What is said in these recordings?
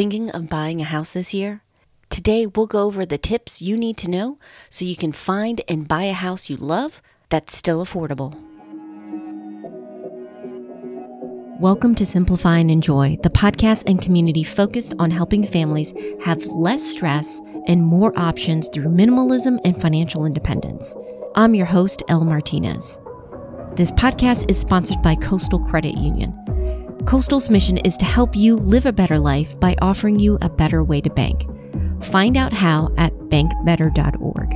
Thinking of buying a house this year? Today, we'll go over the tips you need to know so you can find and buy a house you love that's still affordable. Welcome to Simplify and Enjoy, the podcast and community focused on helping families have less stress and more options through minimalism and financial independence. I'm your host, El Martinez. This podcast is sponsored by Coastal Credit Union. Coastal's mission is to help you live a better life by offering you a better way to bank. Find out how at bankbetter.org.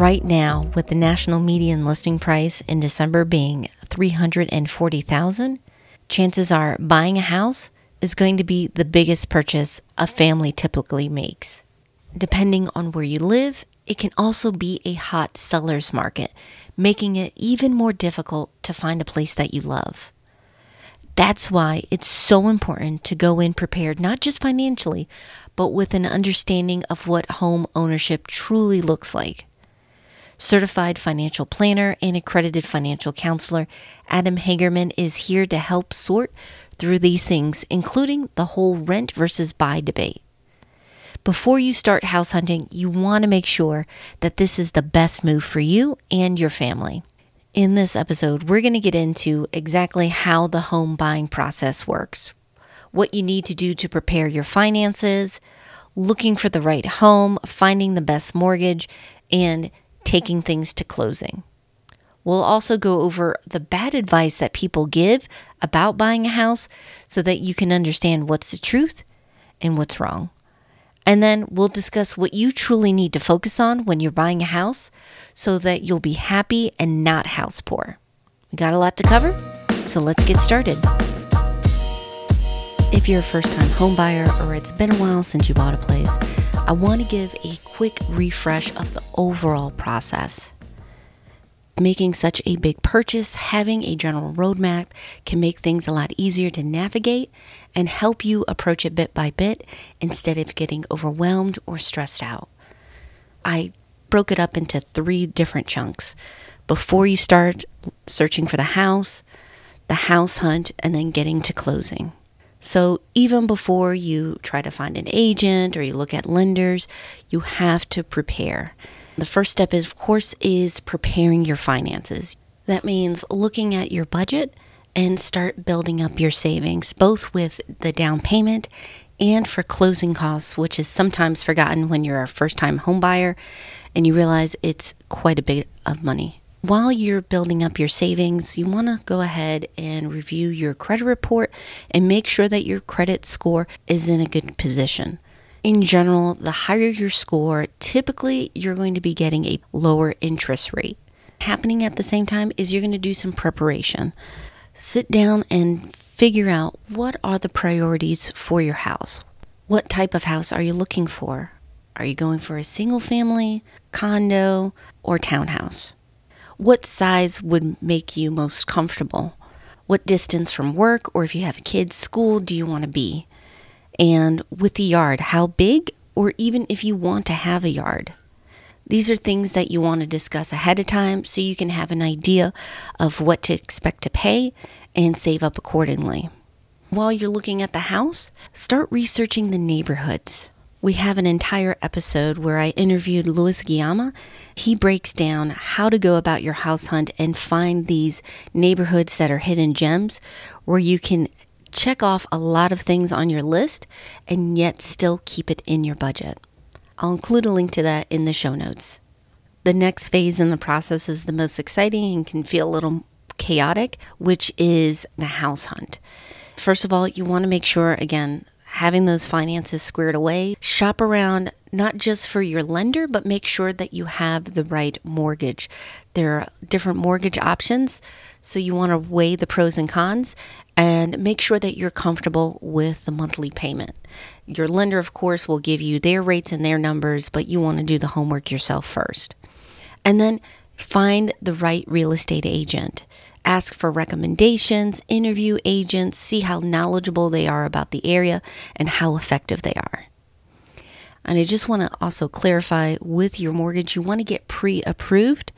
Right now, with the national median listing price in December being $340,000, chances are buying a house is going to be the biggest purchase a family typically makes. Depending on where you live, it can also be a hot seller's market, making it even more difficult to find a place that you love. That's why it's so important to go in prepared, not just financially, but with an understanding of what home ownership truly looks like. Certified financial planner and accredited financial counselor Adam Hagerman is here to help sort through these things, including the whole rent versus buy debate. Before you start house hunting, you want to make sure that this is the best move for you and your family. In this episode, we're going to get into exactly how the home buying process works, what you need to do to prepare your finances, looking for the right home, finding the best mortgage, and taking things to closing. We'll also go over the bad advice that people give about buying a house so that you can understand what's the truth and what's wrong. And then we'll discuss what you truly need to focus on when you're buying a house so that you'll be happy and not house poor. We got a lot to cover, so let's get started. If you're a first-time home buyer or it's been a while since you bought a place, I want to give a quick refresh of the overall process. Making such a big purchase, having a general roadmap can make things a lot easier to navigate and help you approach it bit by bit instead of getting overwhelmed or stressed out. I broke it up into three different chunks. Before you start searching for the house hunt, and then getting to closing. So even before you try to find an agent or you look at lenders, you have to prepare. The first step is, of course, is preparing your finances. That means looking at your budget and start building up your savings, both with the down payment and for closing costs, which is sometimes forgotten when you're a first-time home buyer and you realize it's quite a bit of money. While you're building up your savings, you want to go ahead and review your credit report and make sure that your credit score is in a good position. In general, the higher your score, typically you're going to be getting a lower interest rate. Happening at the same time is you're going to do some preparation. Sit down and figure out what are the priorities for your house. What type of house are you looking for? Are you going for a single family, condo, or townhouse? What size would make you most comfortable? What distance from work or if you have a kid's school do you want to be? And with the yard, how big, or even if you want to have a yard. These are things that you want to discuss ahead of time so you can have an idea of what to expect to pay and save up accordingly. While you're looking at the house, start researching the neighborhoods. We have an entire episode where I interviewed Luis Guillama. He breaks down how to go about your house hunt and find these neighborhoods that are hidden gems where you can check off a lot of things on your list and yet still keep it in your budget. I'll include a link to that in the show notes. The next phase in the process is the most exciting and can feel a little chaotic, which is the house hunt. First of all, you want to make sure, again, having those finances squared away, shop around not just for your lender, but make sure that you have the right mortgage. There are different mortgage options, so you want to weigh the pros and cons and make sure that you're comfortable with the monthly payment. Your lender, of course, will give you their rates and their numbers, but you want to do the homework yourself first. And then find the right real estate agent. Ask for recommendations, interview agents, see how knowledgeable they are about the area and how effective they are. And I just want to also clarify with your mortgage, you want to get pre-approved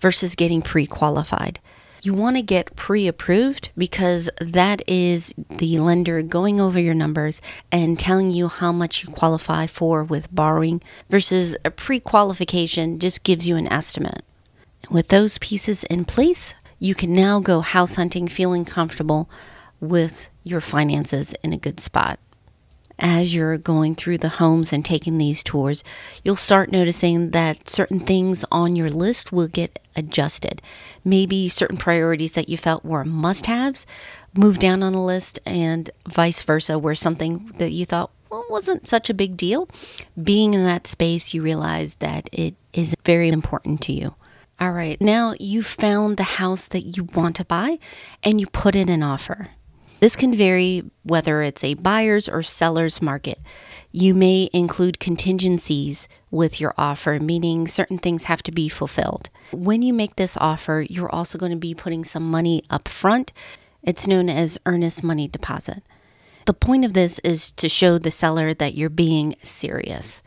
versus getting pre-qualified. You want to get pre-approved because that is the lender going over your numbers and telling you how much you qualify for with borrowing versus a pre-qualification just gives you an estimate. With those pieces in place, you can now go house hunting feeling comfortable with your finances in a good spot. As you're going through the homes and taking these tours, you'll start noticing that certain things on your list will get adjusted. Maybe certain priorities that you felt were must-haves move down on a list, and vice versa, where something that you thought, well, wasn't such a big deal, being in that space, you realize that it is very important to you. All right, now you've found the house that you want to buy and you put in an offer. This can vary whether it's a buyer's or seller's market. You may include contingencies with your offer, meaning certain things have to be fulfilled. When you make this offer, you're also going to be putting some money up front. It's known as earnest money deposit. The point of this is to show the seller that you're being serious.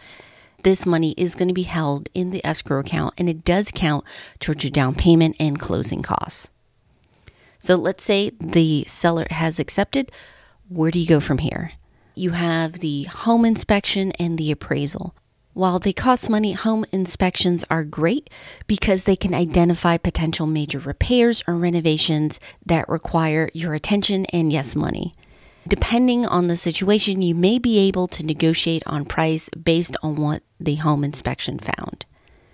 This money is going to be held in the escrow account, and it does count towards your down payment and closing costs. So let's say the seller has accepted. Where do you go from here? You have the home inspection and the appraisal. While they cost money, home inspections are great because they can identify potential major repairs or renovations that require your attention and, yes, money. Depending on the situation, you may be able to negotiate on price based on what the home inspection found.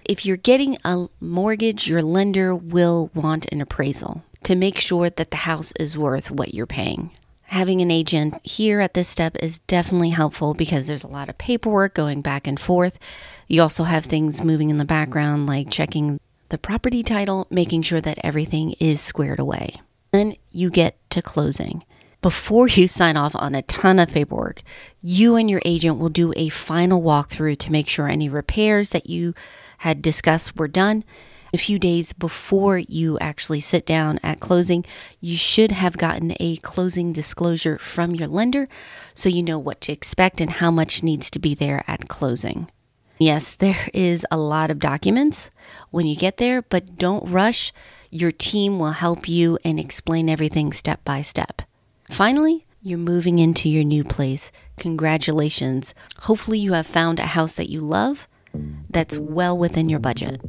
If you're getting a mortgage, your lender will want an appraisal to make sure that the house is worth what you're paying. Having an agent here at this step is definitely helpful because there's a lot of paperwork going back and forth. You also have things moving in the background, like checking the property title, making sure that everything is squared away. Then you get to closing. Before you sign off on a ton of paperwork, you and your agent will do a final walkthrough to make sure any repairs that you had discussed were done. A few days before you actually sit down at closing, you should have gotten a closing disclosure from your lender so you know what to expect and how much needs to be there at closing. Yes, there is a lot of documents when you get there, but don't rush. Your team will help you and explain everything step by step. Finally, you're moving into your new place. Congratulations. Hopefully you have found a house that you love that's well within your budget.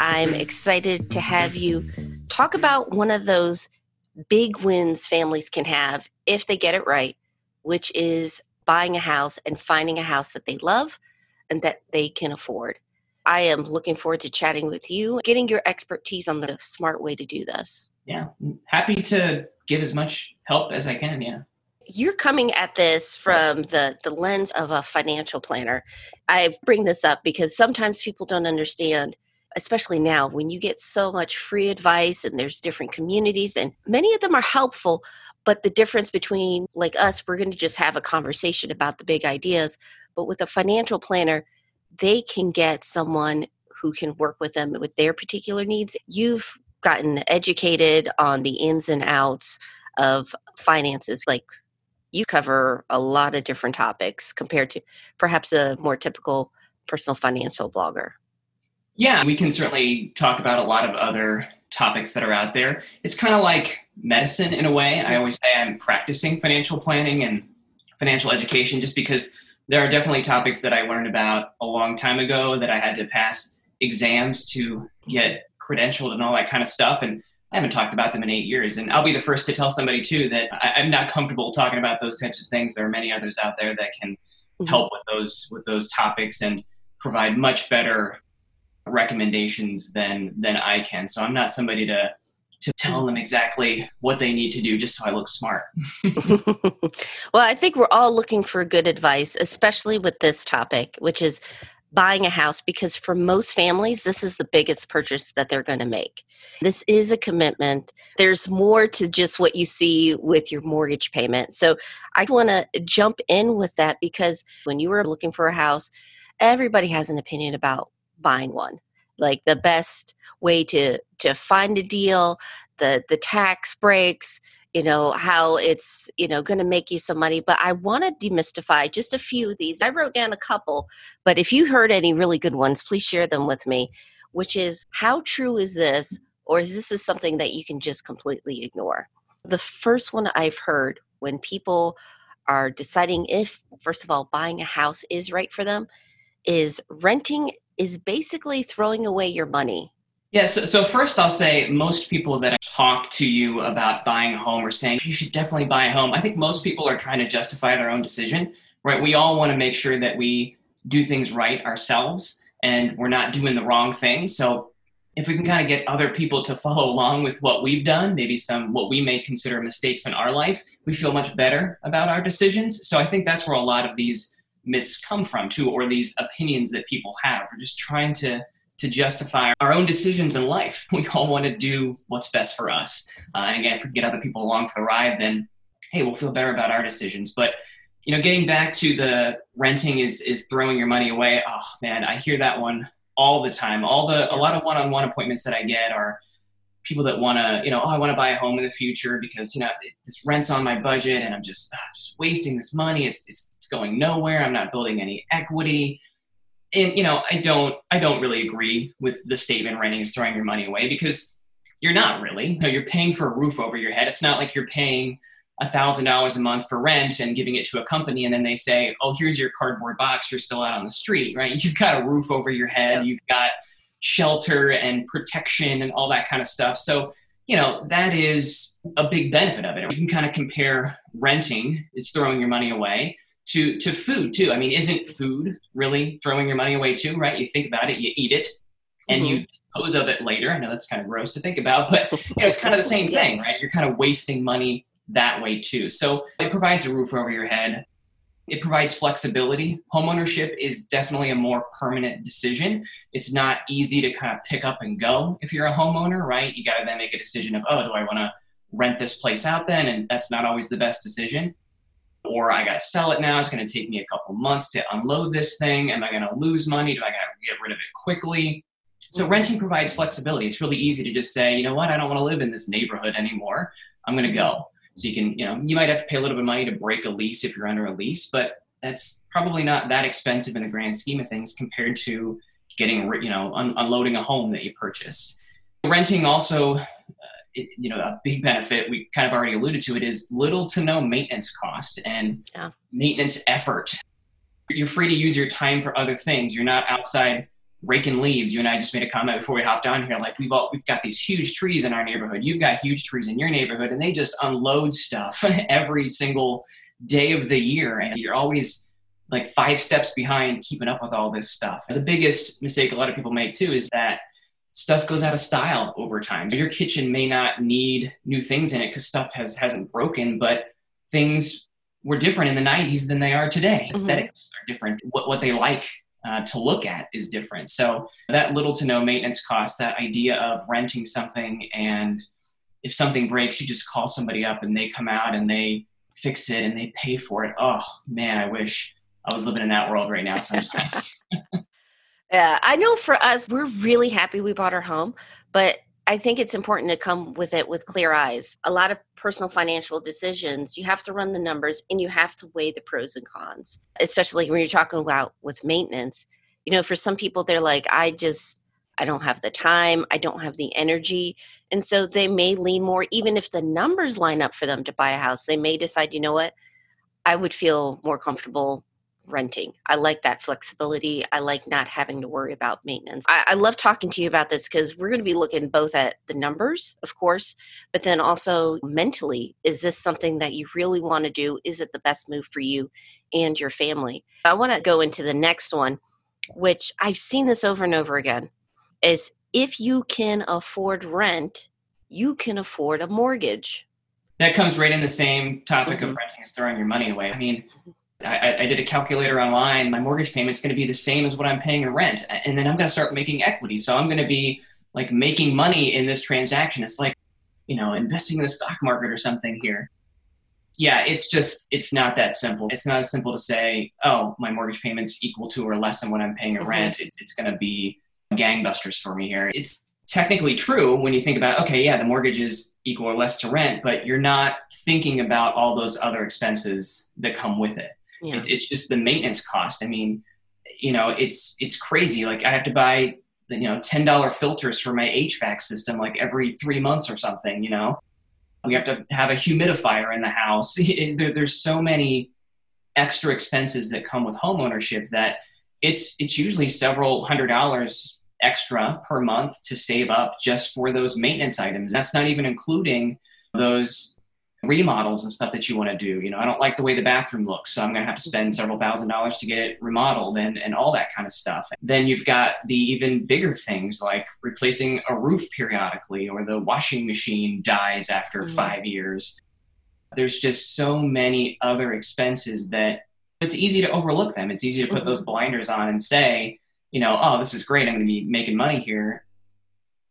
I'm excited to have you talk about one of those big wins families can have if they get it right, which is buying a house and finding a house that they love and that they can afford. I am looking forward to chatting with you, getting your expertise on the smart way to do this. Yeah, happy to give as much help as I can, yeah. You're coming at this from the lens of a financial planner. I bring this up because sometimes people don't understand, especially now when you get so much free advice and there's different communities and many of them are helpful, but the difference between like us, we're going to just have a conversation about the big ideas. But with a financial planner, they can get someone who can work with them with their particular needs. You've gotten educated on the ins and outs of finances, like you cover a lot of different topics compared to perhaps a more typical personal financial blogger. Yeah, we can certainly talk about a lot of other topics that are out there. It's kind of like medicine in a way. I always say I'm practicing financial planning and financial education just because there are definitely topics that I learned about a long time ago that I had to pass exams to get credentialed and all that kind of stuff. And I haven't talked about them in 8 years. And I'll be the first to tell somebody, too, that I'm not comfortable talking about those types of things. There are many others out there that can help with those topics and provide much better recommendations than I can. So I'm not somebody to tell them exactly what they need to do just so I look smart. Well, I think we're all looking for good advice, especially with this topic, which is buying a house, because for most families, this is the biggest purchase that they're going to make. This is a commitment. There's more to just what you see with your mortgage payment. So I want to jump in with that because when you were looking for a house, everybody has an opinion about buying one, like the best way to find a deal, the tax breaks, you know, how it's, you know, going to make you some money. But I want to demystify just a few of these. I wrote down a couple, but if you heard any really good ones, please share them with me. which is how true is this, or is this something that you can just completely ignore? The first one I've heard when people are deciding if, first of all, buying a house is right for them, is renting is basically throwing away your money. Yes. Yeah, so first I'll say most people that talk to you about buying a home are saying, you should definitely buy a home. I think most people are trying to justify their own decision, right? We all want to make sure that we do things right ourselves and we're not doing the wrong thing. So if we can kind of get other people to follow along with what we've done, maybe some what we may consider mistakes in our life, we feel much better about our decisions. So I think that's where a lot of these myths come from too, or these opinions that people have. We're just trying to justify our own decisions in life. We all want to do what's best for us. And again, if we get other people along for the ride, then, hey, we'll feel better about our decisions. But, you know, getting back to the renting is throwing your money away. Oh man, I hear that one all the time. A lot of one-on-one appointments that I get are people that want to, you know, I want to buy a home in the future because, you know, this rent's on my budget and I'm just wasting this money. It's going nowhere. I'm not building any equity. And, you know, I don't really agree with the statement renting is throwing your money away, because you're not really. You know, you're paying for a roof over your head. It's not like you're paying $1,000 a month for rent and giving it to a company and then they say, oh, here's your cardboard box. You're still out on the street, right? You've got a roof over your head. You've got shelter and protection and all that kind of stuff. So, you know, that is a big benefit of it. You can kind of compare renting, it's throwing your money away, to food too. I mean, isn't food really throwing your money away too, right? You think about it, you eat it, and you dispose of it later. I know that's kind of gross to think about, but you know, it's kind of the same thing, right? You're kind of wasting money that way too. So it provides a roof over your head. It provides flexibility. Homeownership is definitely a more permanent decision. It's not easy to kind of pick up and go if you're a homeowner, right? You got to then make a decision of, oh, do I want to rent this place out then? And that's not always the best decision. Or I got to sell it now. It's going to take me a couple months to unload this thing. Am I going to lose money? Do I got to get rid of it quickly? So renting provides flexibility. It's really easy to just say, you know what? I don't want to live in this neighborhood anymore. I'm going to go. So you can, you know, you might have to pay a little bit of money to break a lease if you're under a lease, but that's probably not that expensive in the grand scheme of things compared to getting, you know, unloading a home that you purchased. Renting also, you know, a big benefit, we kind of already alluded to it, is little to no maintenance cost and maintenance effort. You're free to use your time for other things. You're not outside raking leaves. You and I just made a comment before we hopped on here. Like we've got these huge trees in our neighborhood. You've got huge trees in your neighborhood, and they just unload stuff every single day of the year. And you're always like 5 steps behind keeping up with all this stuff. The biggest mistake a lot of people make too is that stuff goes out of style over time. Your kitchen may not need new things in it because stuff hasn't broken, but things were different in the 90s than they are today. Aesthetics are different. What they like to look at is different. So that little to no maintenance cost, that idea of renting something, and if something breaks, you just call somebody up and they come out and they fix it and they pay for it. Oh man, I wish I was living in that world right now sometimes. Yeah, I know for us, we're really happy we bought our home, but I think it's important to come with it with clear eyes. A lot of personal financial decisions, you have to run the numbers and you have to weigh the pros and cons, especially when you're talking about with maintenance. You know, for some people, they're like, I don't have the time. I don't have the energy. And so they may lean more, even if the numbers line up for them to buy a house, they may decide, you know what, I would feel more comfortable renting. I like that flexibility. I like not having to worry about maintenance. I love talking to you about this because we're going to be looking both at the numbers, of course, but then also mentally, is this something that you really want to do? Is it the best move for you and your family? I want to go into the next one, which I've seen this over and over again, is if you can afford rent, you can afford a mortgage. That comes right in the same topic of renting is throwing your money away. I mean, I did a calculator online. My mortgage payment's going to be the same as what I'm paying in rent. And then I'm going to start making equity. So I'm going to be like making money in this transaction. It's like, you know, investing in the stock market or something here. Yeah, it's not that simple. It's not as simple to say, oh, my mortgage payment's equal to or less than what I'm paying in rent. It's going to be gangbusters for me here. It's technically true when you think about, okay, yeah, the mortgage is equal or less to rent, but you're not thinking about all those other expenses that come with it. Yeah. It's just the maintenance cost. I mean, you know, it's crazy. Like I have to buy $10 filters for my HVAC system, like every 3 months or something, you know, we have to have a humidifier in the house. There's so many extra expenses that come with home ownership that it's usually several $100 extra per month to save up just for those maintenance items. That's not even including those remodels and stuff that you want to do. You know, I don't like the way the bathroom looks, so I'm going to have to spend several $1,000s to get it remodeled and all that kind of stuff. Then you've got the even bigger things like replacing a roof periodically, or the washing machine dies after 5 years. There's just so many other expenses that it's easy to overlook them. It's easy to put those blinders on and say, you know, oh, this is great, I'm going to be making money here.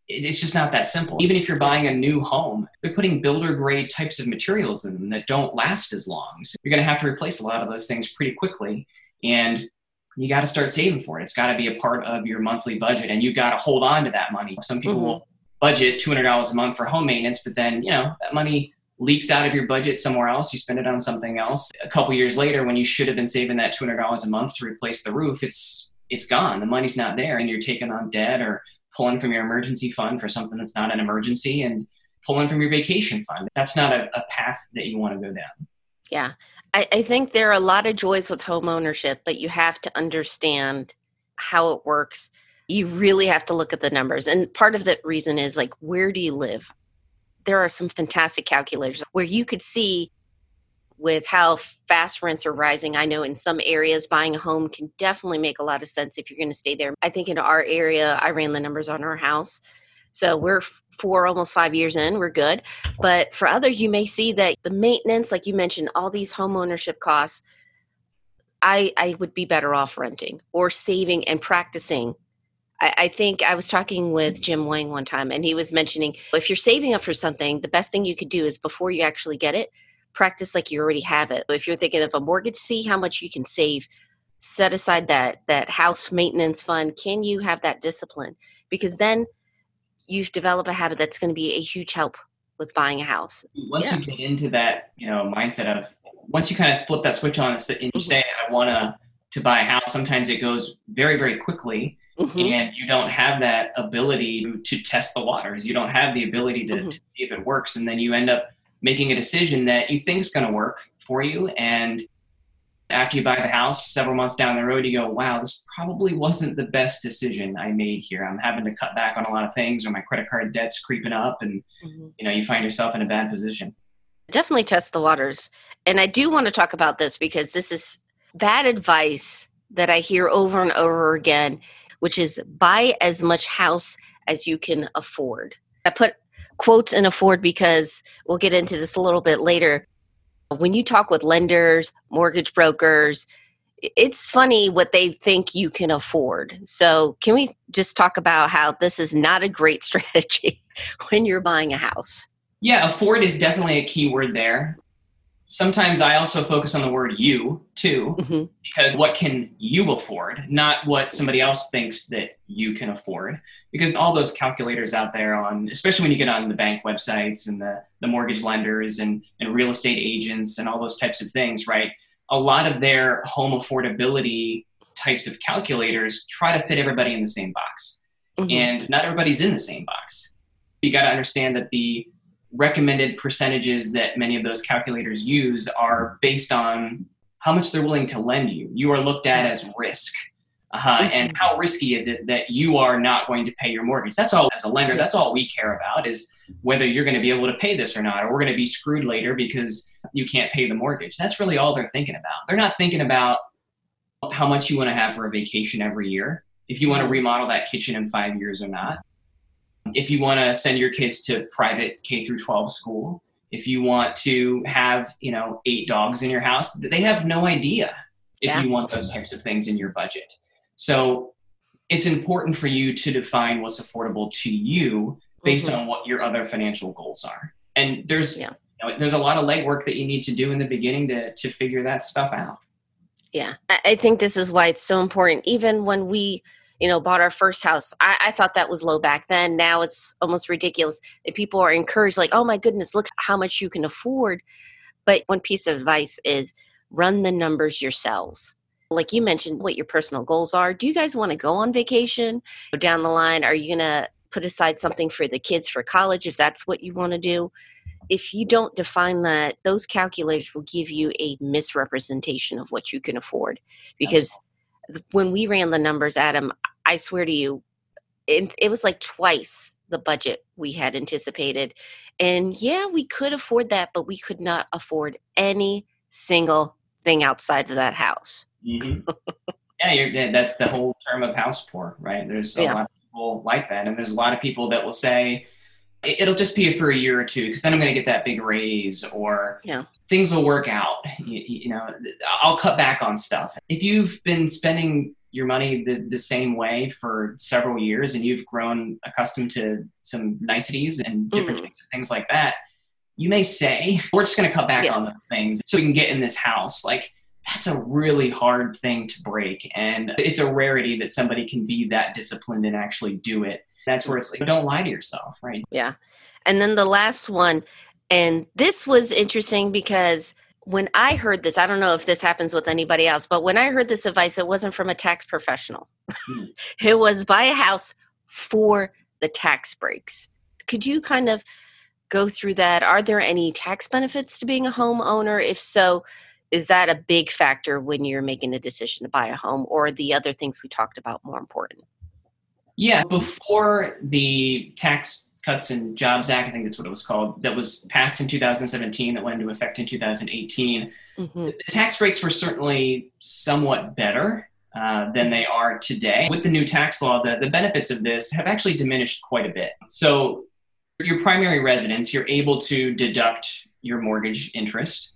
It's just not that simple. Even if you're buying a new home, they're putting builder grade types of materials in them that don't last as long. So you're going to have to replace a lot of those things pretty quickly. And you got to start saving for it. It's got to be a part of your monthly budget, and you got to hold on to that money. Some people will budget $200 a month for home maintenance, but then, you know, that money leaks out of your budget somewhere else. You spend it on something else. A couple years later, when you should have been saving that $200 a month to replace the roof, it's gone. The money's not there, and you're taking on debt or pulling from your emergency fund for something that's not an emergency, and pulling from your vacation fund. That's not a path that you want to go down. Yeah. I think there are a lot of joys with home ownership, but you have to understand how it works. You really have to look at the numbers. And part of the reason is, like, where do you live? There are some fantastic calculators where you could see with how fast rents are rising. I know in some areas, buying a home can definitely make a lot of sense if you're going to stay there. I think in our area, I ran the numbers on our house. So we're almost 5 years in, we're good. But for others, you may see that the maintenance, like you mentioned, all these home ownership costs, I would be better off renting or saving and practicing. I think I was talking with Jim Wang one time, and he was mentioning, if you're saving up for something, the best thing you could do is before you actually get it, practice like you already have it. If you're thinking of a mortgage, see how much you can save. Set aside that house maintenance fund. Can you have that discipline? Because then you've developed a habit that's going to be a huge help with buying a house. Once you get into that, mindset of, once you kind of flip that switch on and you say, I want to buy a house, sometimes it goes very, very quickly. And you don't have that ability to test the waters. You don't have the ability to see if it works. And then you end up making a decision that you think is going to work for you. And after you buy the house, several months down the road, you go, wow, this probably wasn't the best decision I made here. I'm having to cut back on a lot of things, or my credit card debt's creeping up, and you find yourself in a bad position. Definitely test the waters. And I do want to talk about this, because this is bad advice that I hear over and over again, which is buy as much house as you can afford. I put quotes in afford because we'll get into this a little bit later. When you talk with lenders, mortgage brokers, it's funny what they think you can afford. So can we just talk about how this is not a great strategy when you're buying a house? Yeah, afford is definitely a key word there. Sometimes I also focus on the word you too, because what can you afford, not what somebody else thinks that you can afford. Because all those calculators out there on, especially when you get on the bank websites and the mortgage lenders and real estate agents and all those types of things, right? A lot of their home affordability types of calculators try to fit everybody in the same box. And not everybody's in the same box. You got to understand that the recommended percentages that many of those calculators use are based on how much they're willing to lend you. You are looked at as risk. And how risky is it that you are not going to pay your mortgage? That's all, as a lender, that's all we care about, is whether you're going to be able to pay this or not, or we're going to be screwed later because you can't pay the mortgage. That's really all they're thinking about. They're not thinking about how much you want to have for a vacation every year, if you want to remodel that kitchen in 5 years or not, if you want to send your kids to private K through 12 school, if you want to have, 8 dogs in your house. They have no idea if you want those types of things in your budget. So it's important for you to define what's affordable to you based on what your other financial goals are. And there's there's a lot of legwork that you need to do in the beginning to figure that stuff out. Yeah. I think this is why it's so important. Even when we bought our first house, I thought that was low back then. Now it's almost ridiculous. And people are encouraged, like, oh my goodness, look how much you can afford. But one piece of advice is run the numbers yourselves. Like you mentioned, what your personal goals are. Do you guys want to go on vacation down the line? Are you going to put aside something for the kids for college if that's what you want to do? If you don't define that, those calculators will give you a misrepresentation of what you can afford. Because when we ran the numbers, Adam, I swear to you, it was like twice the budget we had anticipated. And yeah, we could afford that, but we could not afford any single thing outside of that house. Mm-hmm. That's the whole term of house poor, right? There's a lot of people like that. And there's a lot of people that will say, it'll just be for a year or two because then I'm going to get that big raise or things will work out. You know, I'll cut back on stuff. If you've been spending your money the same way for several years and you've grown accustomed to some niceties and different things like that, you may say, we're just going to cut back on those things so we can get in this house. Like, that's a really hard thing to break. And it's a rarity that somebody can be that disciplined and actually do it. That's where it's like, don't lie to yourself, right? Yeah. And then the last one, and this was interesting because when I heard this, I don't know if this happens with anybody else, but when I heard this advice, it wasn't from a tax professional. It was buy a house for the tax breaks. Could you kind of go through that? Are there any tax benefits to being a homeowner? If so, is that a big factor when you're making a decision to buy a home, or are the other things we talked about more important? Yeah. Before the Tax Cuts and Jobs Act, I think that's what it was called, that was passed in 2017, that went into effect in 2018, the tax breaks were certainly somewhat better than they are today. With the new tax law, the benefits of this have actually diminished quite a bit. So your primary residence, you're able to deduct your mortgage interest.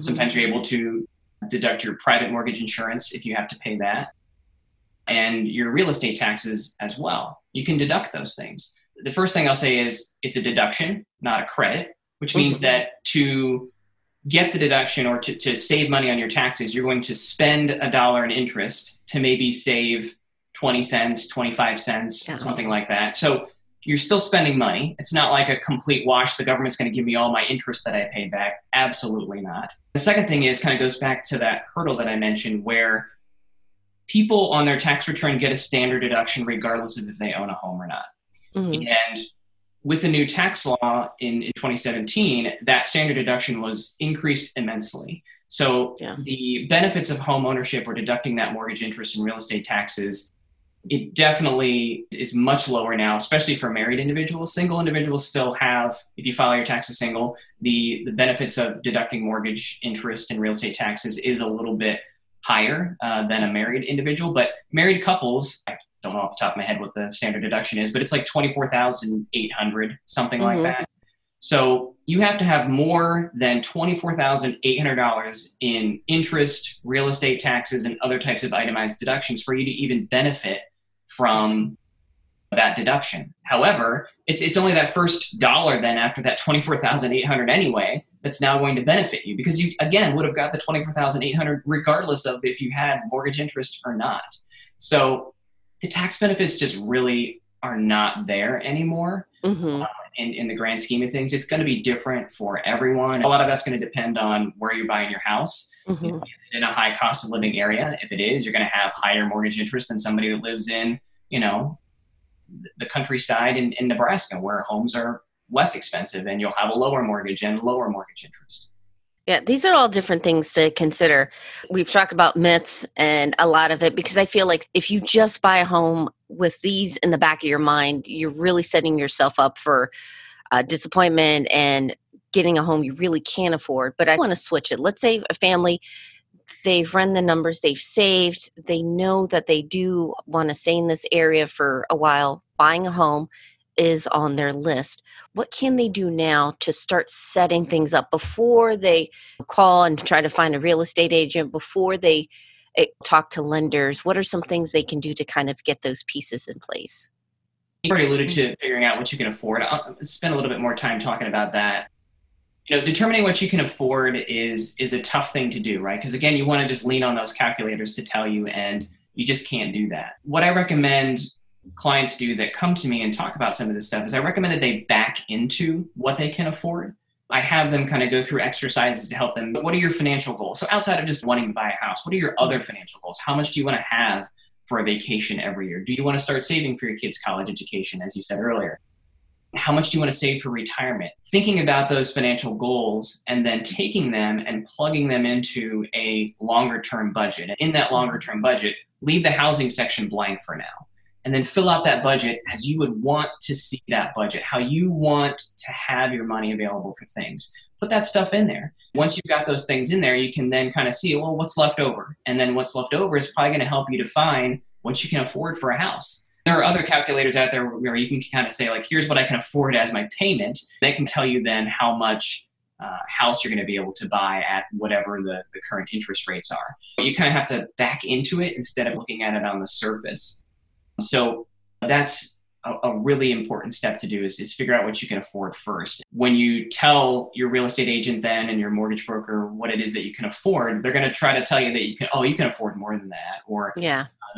Sometimes you're able to deduct your private mortgage insurance if you have to pay that, and your real estate taxes as well. You can deduct those things. The first thing I'll say is it's a deduction, not a credit, which means that to get the deduction or to save money on your taxes, you're going to spend $1 in interest to maybe save 20 cents, 25 cents, something like that. So you're still spending money. It's not like a complete wash. The government's going to give me all my interest that I paid back. Absolutely not. The second thing is kind of goes back to that hurdle that I mentioned where people on their tax return get a standard deduction regardless of if they own a home or not. And with the new tax law in 2017, that standard deduction was increased immensely. So the benefits of home ownership or deducting that mortgage interest and real estate taxes, it definitely is much lower now, especially for married individuals. Single individuals still have, if you file your taxes single, the benefits of deducting mortgage interest and real estate taxes is a little bit higher than a married individual. But married couples, I don't know off the top of my head what the standard deduction is, but it's like $24,800, something like that. So you have to have more than $24,800 in interest, real estate taxes, and other types of itemized deductions for you to even benefit from that deduction. However, it's only that first dollar then after that $24,800 anyway that's now going to benefit you, because you again would have got the $24,800 regardless of if you had mortgage interest or not. So the tax benefits just really are not there anymore in the grand scheme of things. It's going to be different for everyone. A lot of that's going to depend on where you're buying your house. You know, is it in a high cost of living area? If it is, you're going to have higher mortgage interest than somebody that lives in, you know, the countryside in Nebraska where homes are less expensive, and you'll have a lower mortgage and lower mortgage interest. Yeah, these are all different things to consider. We've talked about myths and a lot of it, because I feel like if you just buy a home with these in the back of your mind, you're really setting yourself up for disappointment and getting a home you really can't afford. But I want to switch it. Let's say a family, they've run the numbers, they've saved, they know that they do want to stay in this area for a while. Buying a home is on their list. What can they do now to start setting things up before they call and try to find a real estate agent, before they talk to lenders? What are some things they can do to kind of get those pieces in place? You already alluded to figuring out what you can afford. I'll spend a little bit more time talking about that. You know, determining what you can afford is a tough thing to do, right? Because again, you want to just lean on those calculators to tell you, and you just can't do that. What I recommend clients do that come to me and talk about some of this stuff is I recommend that they back into what they can afford. I have them kind of go through exercises to help them. But what are your financial goals? So outside of just wanting to buy a house, what are your other financial goals? How much do you want to have for a vacation every year? Do you want to start saving for your kids' college education, as you said earlier? How much do you want to save for retirement? Thinking about those financial goals and then taking them and plugging them into a longer-term budget. And in that longer-term budget, leave the housing section blank for now. And then fill out that budget as you would want to see that budget, how you want to have your money available for things. Put that stuff in there. Once you've got those things in there, you can then kind of see, well, what's left over? And then what's left over is probably going to help you define what you can afford for a house. There are other calculators out there where you can kind of say, like, here's what I can afford as my payment. They can tell you then how much house you're going to be able to buy at whatever the current interest rates are. You kind of have to back into it instead of looking at it on the surface. So that's a really important step to do is figure out what you can afford first. When you tell your real estate agent then and your mortgage broker what it is that you can afford, they're going to try to tell you that you can afford more than that or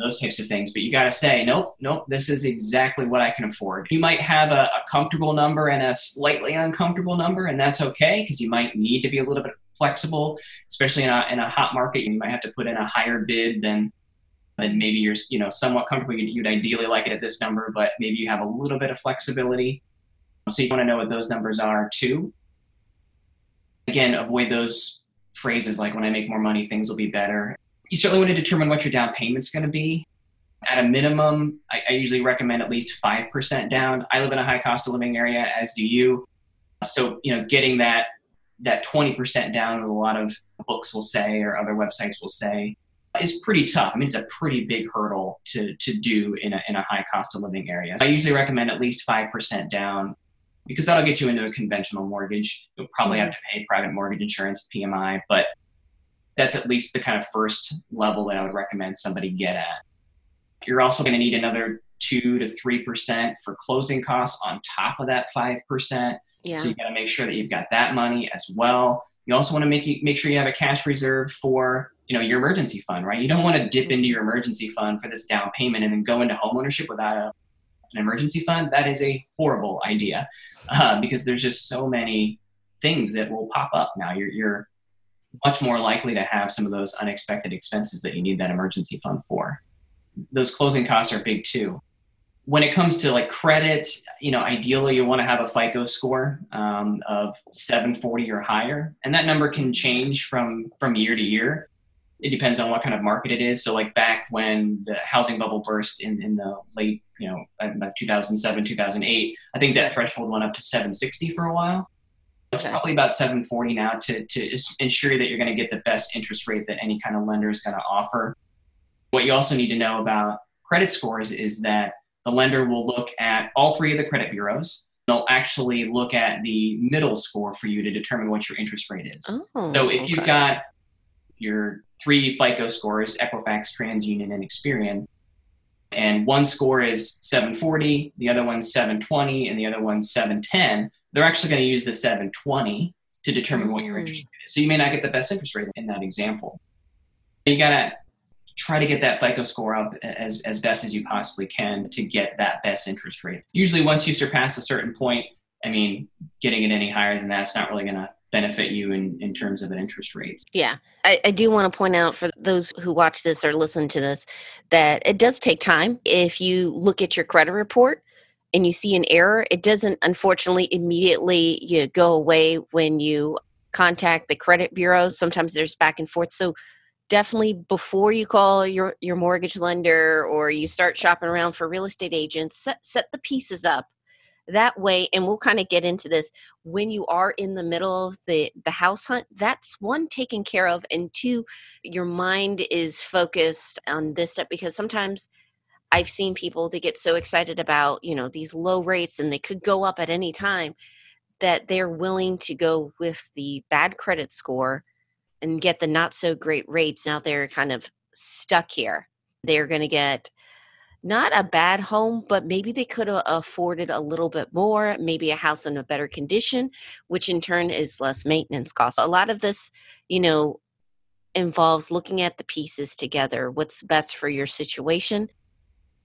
those types of things. But you got to say, nope, this is exactly what I can afford. You might have a comfortable number and a slightly uncomfortable number, and that's okay because you might need to be a little bit flexible, especially in a hot market. You might have to put in a higher bid than maybe you're somewhat comfortable. You'd ideally like it at this number, but maybe you have a little bit of flexibility. So you want to know what those numbers are too. Again, avoid those phrases like when I make more money, things will be better. You certainly want to determine what your down payment's going to be. At a minimum, I usually recommend at least 5% down. I live in a high cost of living area, as do you. So, getting that 20% down, as a lot of books will say or other websites will say, is pretty tough. I mean, it's a pretty big hurdle to do in a high cost of living area. So I usually recommend at least 5% down because that'll get you into a conventional mortgage. You'll probably have to pay private mortgage insurance, PMI, but that's at least the kind of first level that I would recommend somebody get at. You're also going to need another 2 to 3% for closing costs on top of that 5%. Yeah. So you got to make sure that you've got that money as well. You also want to make sure you have a cash reserve for your emergency fund, right? You don't want to dip into your emergency fund for this down payment and then go into homeownership without an emergency fund. That is a horrible idea because there's just so many things that will pop up now. You're much more likely to have some of those unexpected expenses that you need that emergency fund for. Those closing costs are big too. When it comes to like credit, ideally you want to have a FICO score of 740 or higher, and that number can change from year to year. It depends on what kind of market it is. So like back when the housing bubble burst in the late, 2007, 2008, I think that threshold went up to 760 for a while. It's probably about 740 now to ensure that you're going to get the best interest rate that any kind of lender is going to offer. What you also need to know about credit scores is that the lender will look at all three of the credit bureaus. They'll actually look at the middle score for you to determine what your interest rate is. Oh, so if you've got your three FICO scores, Equifax, TransUnion, and Experian, and one score is 740, the other one's 720, and the other one's 710, they're actually going to use the 720 to determine what your interest rate is. So you may not get the best interest rate in that example. You got to try to get that FICO score up as best as you possibly can to get that best interest rate. Usually once you surpass a certain point, I mean, getting it any higher than that's not really going to benefit you in terms of an interest rates. Yeah. I do want to point out for those who watch this or listen to this, that it does take time. If you look at your credit report and you see an error, it doesn't, unfortunately, immediately go away when you contact the credit bureau. Sometimes there's back and forth. So definitely before you call your mortgage lender or you start shopping around for real estate agents, set the pieces up. That way, and we'll kind of get into this, when you are in the middle of the house hunt, that's one, taken care of, and two, your mind is focused on this step because sometimes I've seen people that get so excited about, these low rates and they could go up at any time that they're willing to go with the bad credit score and get the not so great rates. Now they're kind of stuck here. They're going to get not a bad home, but maybe they could have afforded a little bit more, maybe a house in a better condition, which in turn is less maintenance costs. A lot of this, involves looking at the pieces together, what's best for your situation.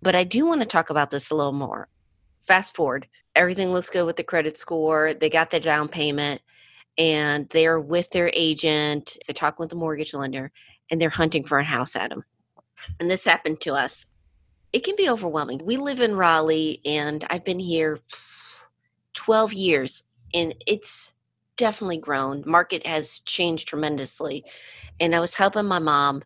But I do want to talk about this a little more. Fast forward, everything looks good with the credit score. They got the down payment. and they're with their agent, they're talking with the mortgage lender, and they're hunting for a house, Adam. And this happened to us. It can be overwhelming. We live in Raleigh, and I've been here 12 years, and it's definitely grown. Market has changed tremendously. And I was helping my mom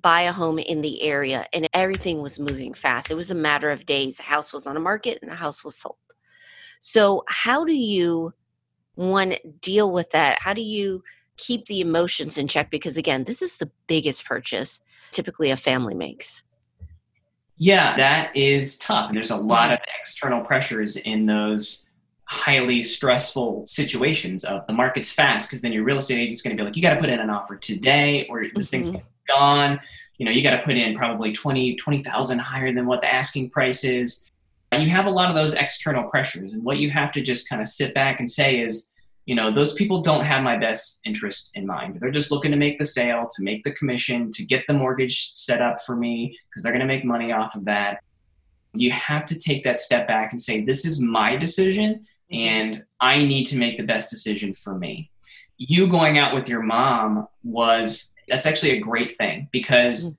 buy a home in the area, and everything was moving fast. It was a matter of days. A house was on the market, and a house was sold. So how do you, one, deal with that? How do you keep the emotions in check? Because again, this is the biggest purchase typically a family makes. Yeah, that is tough. And there's a lot of external pressures in those highly stressful situations of the market's fast, because then your real estate agent's going to be like, you got to put in an offer today or this thing's gone. You know, you got to put in probably $20,000 higher than what the asking price is. And you have a lot of those external pressures. And what you have to just kind of sit back and say is, you know, those people don't have my best interest in mind. They're just looking to make the sale, to make the commission, to get the mortgage set up for me, because they're going to make money off of that. You have to take that step back and say, this is my decision, and I need to make the best decision for me. You going out with your mom that's actually a great thing, because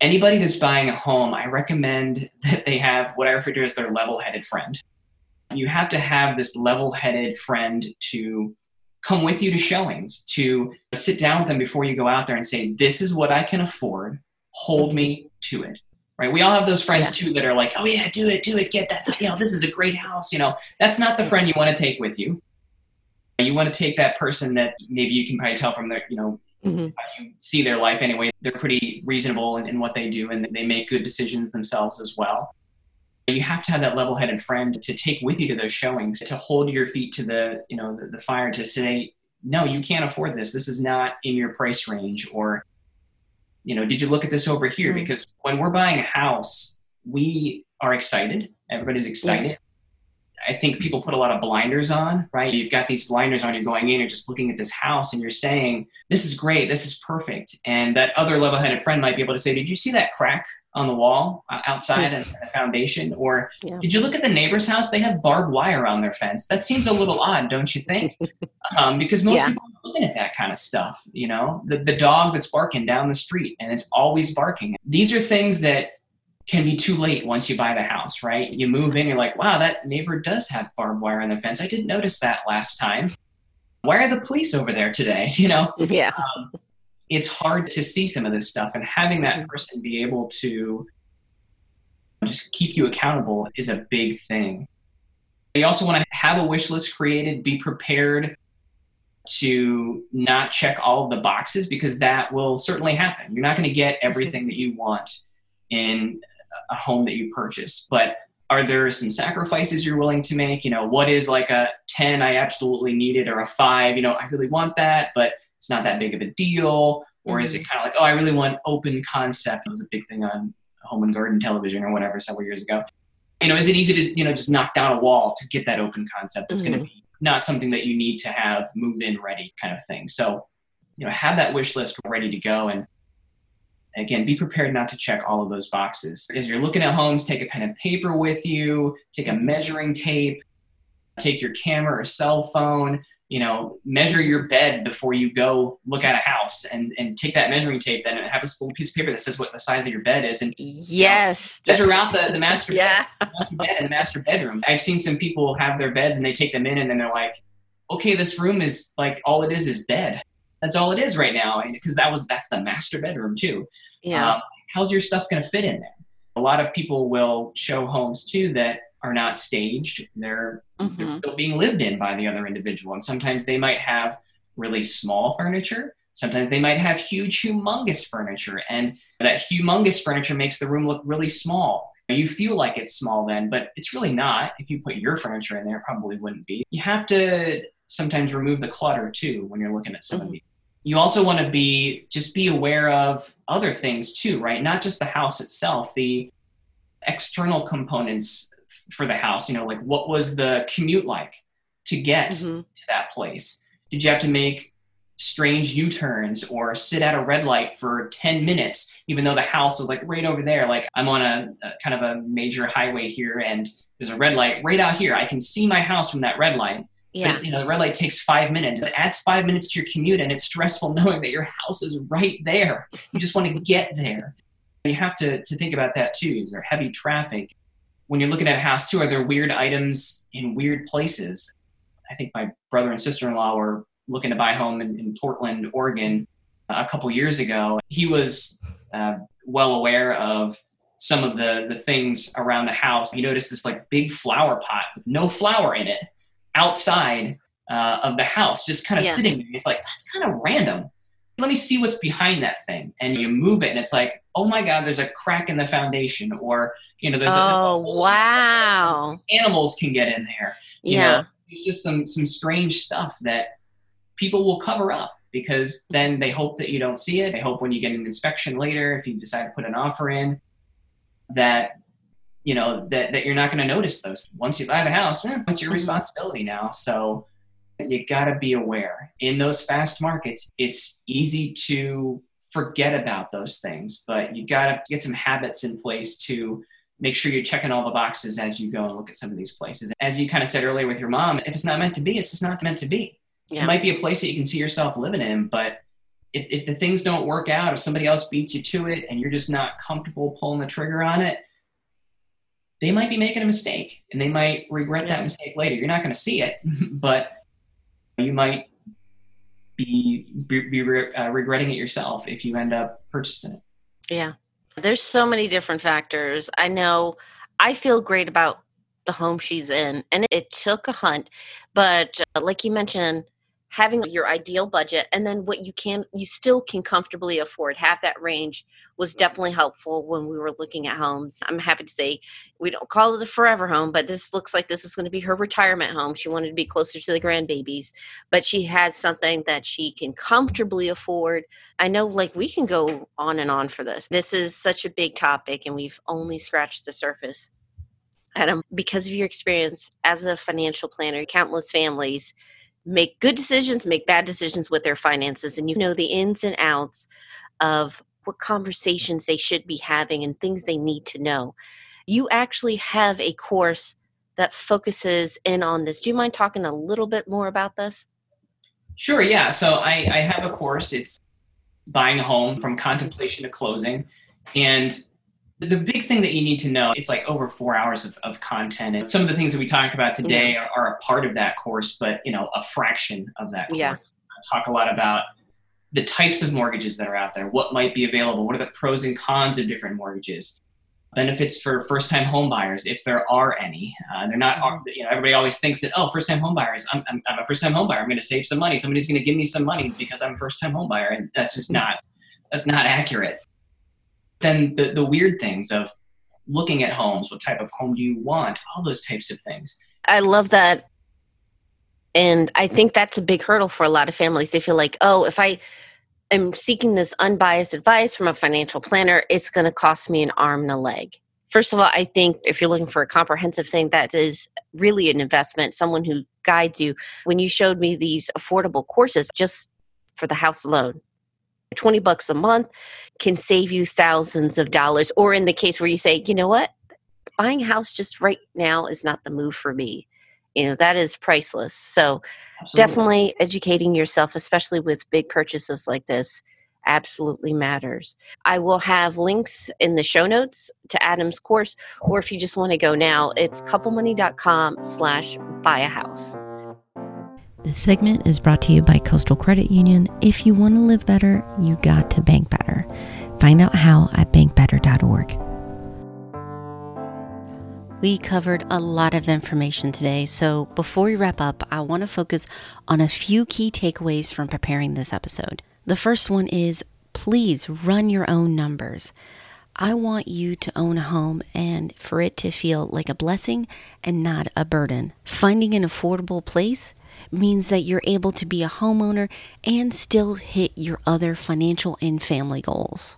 anybody that's buying a home, I recommend that they have what I refer to as their level-headed friend. You have to have this level-headed friend to come with you to showings, to sit down with them before you go out there and say, this is what I can afford. Hold me to it, right? We all have those friends too that are like, oh yeah, do it, get that. You know, this is a great house. You know, that's not the friend you want to take with you. You want to take that person that maybe you can probably tell from their, you know, how you see their life anyway. They're pretty reasonable in what they do, and they make good decisions themselves as well. You have to have that level-headed friend to take with you to those showings, to hold your feet to the fire, to say, no, you can't afford this. This is not in your price range. Or, you know, did you look at this over here? Because when we're buying a house, we are excited. Everybody's excited. I think people put a lot of blinders on, right? You've got these blinders on, you're going in, you're just looking at this house and you're saying, this is great, this is perfect. And that other level-headed friend might be able to say, did you see that crack on the wall outside and the foundation? Or did you look at the neighbor's house? They have barbed wire on their fence. That seems a little odd, don't you think? Because most people are looking at that kind of stuff, you know, the dog that's barking down the street and it's always barking. These are things that can be too late once you buy the house, right? You move in, you're like, wow, that neighbor does have barbed wire on the fence. I didn't notice that last time. Why are the police over there today? You know, it's hard to see some of this stuff, and having that person be able to just keep you accountable is a big thing. You also want to have a wish list created, be prepared to not check all the boxes, because that will certainly happen. You're not going to get everything that you want in a home that you purchase, but are there some sacrifices you're willing to make? You know, what is like a 10 I absolutely need it, or a 5, you know, I really want that, but it's not that big of a deal? Or is it kind of like, oh, I really want open concept. It was a big thing on Home and Garden Television or whatever several years ago. You know, is it easy to, you know, just knock down a wall to get that open concept? That's going to be not something that you need to have move in ready kind of thing. So, you know, have that wish list ready to go. And again, be prepared not to check all of those boxes. As you're looking at homes, take a pen and paper with you, take a measuring tape, take your camera or cell phone, you know, measure your bed before you go look at a house, and take that measuring tape then and have a little piece of paper that says what the size of your bed is. And measure out the master bed and the master bedroom. I've seen some people have their beds and they take them in and then they're like, okay, this room is like, all it is bed. That's all it is right now, because that's the master bedroom too. Yeah. How's your stuff going to fit in there? A lot of people will show homes too that are not staged. They're still being lived in by the other individual. And sometimes they might have really small furniture. Sometimes they might have humongous furniture. And that humongous furniture makes the room look really small. You feel like it's small then, but it's really not. If you put your furniture in there, it probably wouldn't be. You have to sometimes remove the clutter too when you're looking at some of these. You also want to be aware of other things too, right? Not just the house itself, the external components for the house, you know, like what was the commute like to get to that place? Did you have to make strange U-turns or sit at a red light for 10 minutes, even though the house was like right over there? Like, I'm on a kind of a major highway here and there's a red light right out here. I can see my house from that red light. Yeah. But, you know, the red light takes 5 minutes. It adds 5 minutes to your commute, and it's stressful knowing that your house is right there. You just want to get there. You have to think about that too. Is there heavy traffic? When you're looking at a house too, are there weird items in weird places? I think my brother and sister-in-law were looking to buy a home in Portland, Oregon, a couple years ago. He was well aware of some of the things around the house. You notice this like big flower pot with no flower in it outside of the house, just kind of sitting there. It's like, that's kind of random. Let me see what's behind that thing. And you move it and it's like, oh my God, there's a crack in the foundation, or, you know, there's wow, animals can get in there. You know, it's just some strange stuff that people will cover up because then they hope that you don't see it. They hope when you get an inspection later, if you decide to put an offer in, that, you know, that you're not going to notice those. Once you buy the house, it's your responsibility now. So you got to be aware. In those fast markets, it's easy to forget about those things, but you got to get some habits in place to make sure you're checking all the boxes as you go and look at some of these places. As you kind of said earlier with your mom, if it's not meant to be, it's just not meant to be. Yeah. It might be a place that you can see yourself living in, but if the things don't work out, if somebody else beats you to it and you're just not comfortable pulling the trigger on it, they might be making a mistake and they might regret that mistake later. You're not going to see it, but you might be regretting it yourself if you end up purchasing it. Yeah. There's so many different factors. I know I feel great about the home she's in, and it took a hunt, but like you mentioned, having your ideal budget and then what you still can comfortably afford, have that range was definitely helpful when we were looking at homes. I'm happy to say we don't call it the forever home, but this looks like this is going to be her retirement home. She wanted to be closer to the grandbabies, but she has something that she can comfortably afford. I know, like, we can go on and on for this. This is such a big topic and we've only scratched the surface. Adam, because of your experience as a financial planner, countless families make good decisions, make bad decisions with their finances, and you know the ins and outs of what conversations they should be having and things they need to know. You actually have a course that focuses in on this. Do you mind talking a little bit more about this? Sure, yeah. So I have a course. It's Buying a Home from Contemplation to Closing. And the big thing that you need to know, it's like over 4 hours of content. And some of the things that we talked about today are a part of that course, but, you know, a fraction of that course. Yeah. I talk a lot about the types of mortgages that are out there, what might be available, what are the pros and cons of different mortgages, benefits for first-time home buyers, if there are any. They're not, you know, everybody always thinks that, oh, first-time home buyers, I'm a first-time home buyer. I'm going to save some money. Somebody's going to give me some money because I'm a first-time home buyer. And that's just not accurate. Then the weird things of looking at homes, what type of home do you want, all those types of things. I love that. And I think that's a big hurdle for a lot of families. They feel like, oh, if I am seeking this unbiased advice from a financial planner, it's going to cost me an arm and a leg. First of all, I think if you're looking for a comprehensive thing, that is really an investment, someone who guides you. When you showed me these affordable courses just for the house alone, $20 a month can save you thousands of dollars. Or in the case where you say, you know what, buying a house just right now is not the move for me. You know, that is priceless. So Definitely educating yourself, especially with big purchases like this, absolutely matters. I will have links in the show notes to Adam's course, or if you just want to go now, it's couplemoney.com/buy-a-house. This segment is brought to you by Coastal Credit Union. If you want to live better, you got to bank better. Find out how at bankbetter.org. We covered a lot of information today, so before we wrap up, I want to focus on a few key takeaways from preparing this episode. The first one is, please run your own numbers. I want you to own a home and for it to feel like a blessing and not a burden. Finding an affordable place means that you're able to be a homeowner and still hit your other financial and family goals.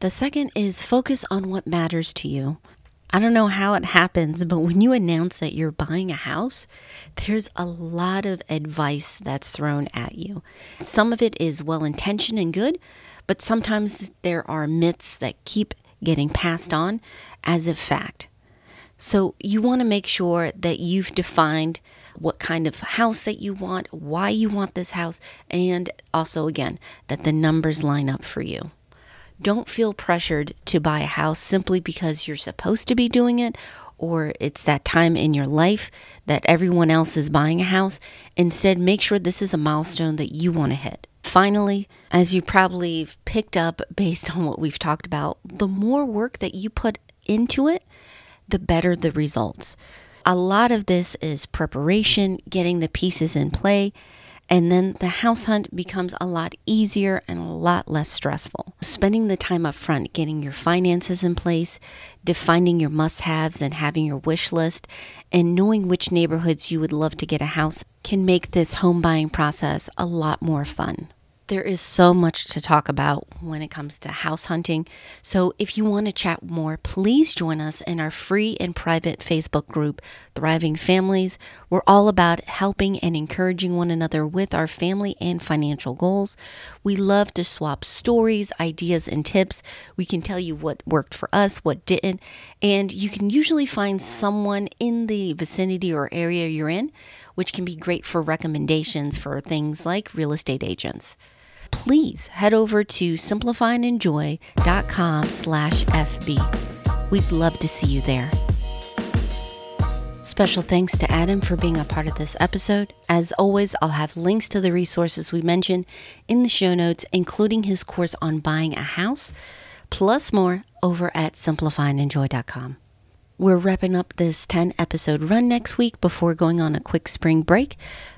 The second is focus on what matters to you. I don't know how it happens, but when you announce that you're buying a house, there's a lot of advice that's thrown at you. Some of it is well-intentioned and good, but sometimes there are myths that keep getting passed on as a fact. So you want to make sure that you've defined what kind of house that you want, why you want this house, and also, again, that the numbers line up for you. Don't feel pressured to buy a house simply because you're supposed to be doing it, or it's that time in your life that everyone else is buying a house. Instead, make sure this is a milestone that you want to hit. Finally, as you probably picked up based on what we've talked about, the more work that you put into it, the better the results. A lot of this is preparation, getting the pieces in play, and then the house hunt becomes a lot easier and a lot less stressful. Spending the time up front, getting your finances in place, defining your must-haves and having your wish list, and knowing which neighborhoods you would love to get a house can make this home buying process a lot more fun. There is so much to talk about when it comes to house hunting. So if you want to chat more, please join us in our free and private Facebook group, Thriving Families. We're all about helping and encouraging one another with our family and financial goals. We love to swap stories, ideas, and tips. We can tell you what worked for us, what didn't, and you can usually find someone in the vicinity or area you're in, which can be great for recommendations for things like real estate agents. Please head over to simplifyandenjoy.com/FB. We'd love to see you there. Special thanks to Adam for being a part of this episode. As always, I'll have links to the resources we mentioned in the show notes, including his course on buying a house, plus more over at simplifyandenjoy.com. We're wrapping up this 10-episode run next week before going on a quick spring break,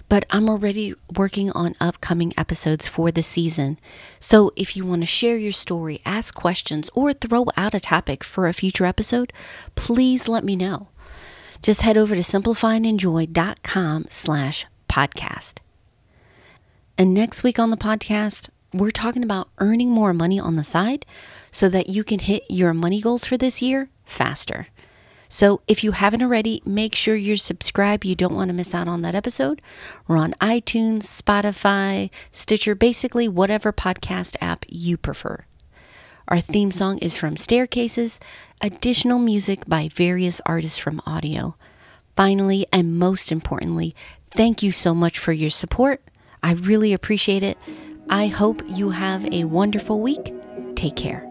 but I'm already working on upcoming episodes for the season. So if you want to share your story, ask questions, or throw out a topic for a future episode, please let me know. Just head over to simplifyandenjoy.com/podcast. And next week on the podcast, we're talking about earning more money on the side so that you can hit your money goals for this year faster. So if you haven't already, make sure you're subscribed. You don't want to miss out on that episode. We're on iTunes, Spotify, Stitcher, basically whatever podcast app you prefer. Our theme song is from Staircases, additional music by various artists from audio. Finally, and most importantly, thank you so much for your support. I really appreciate it. I hope you have a wonderful week. Take care.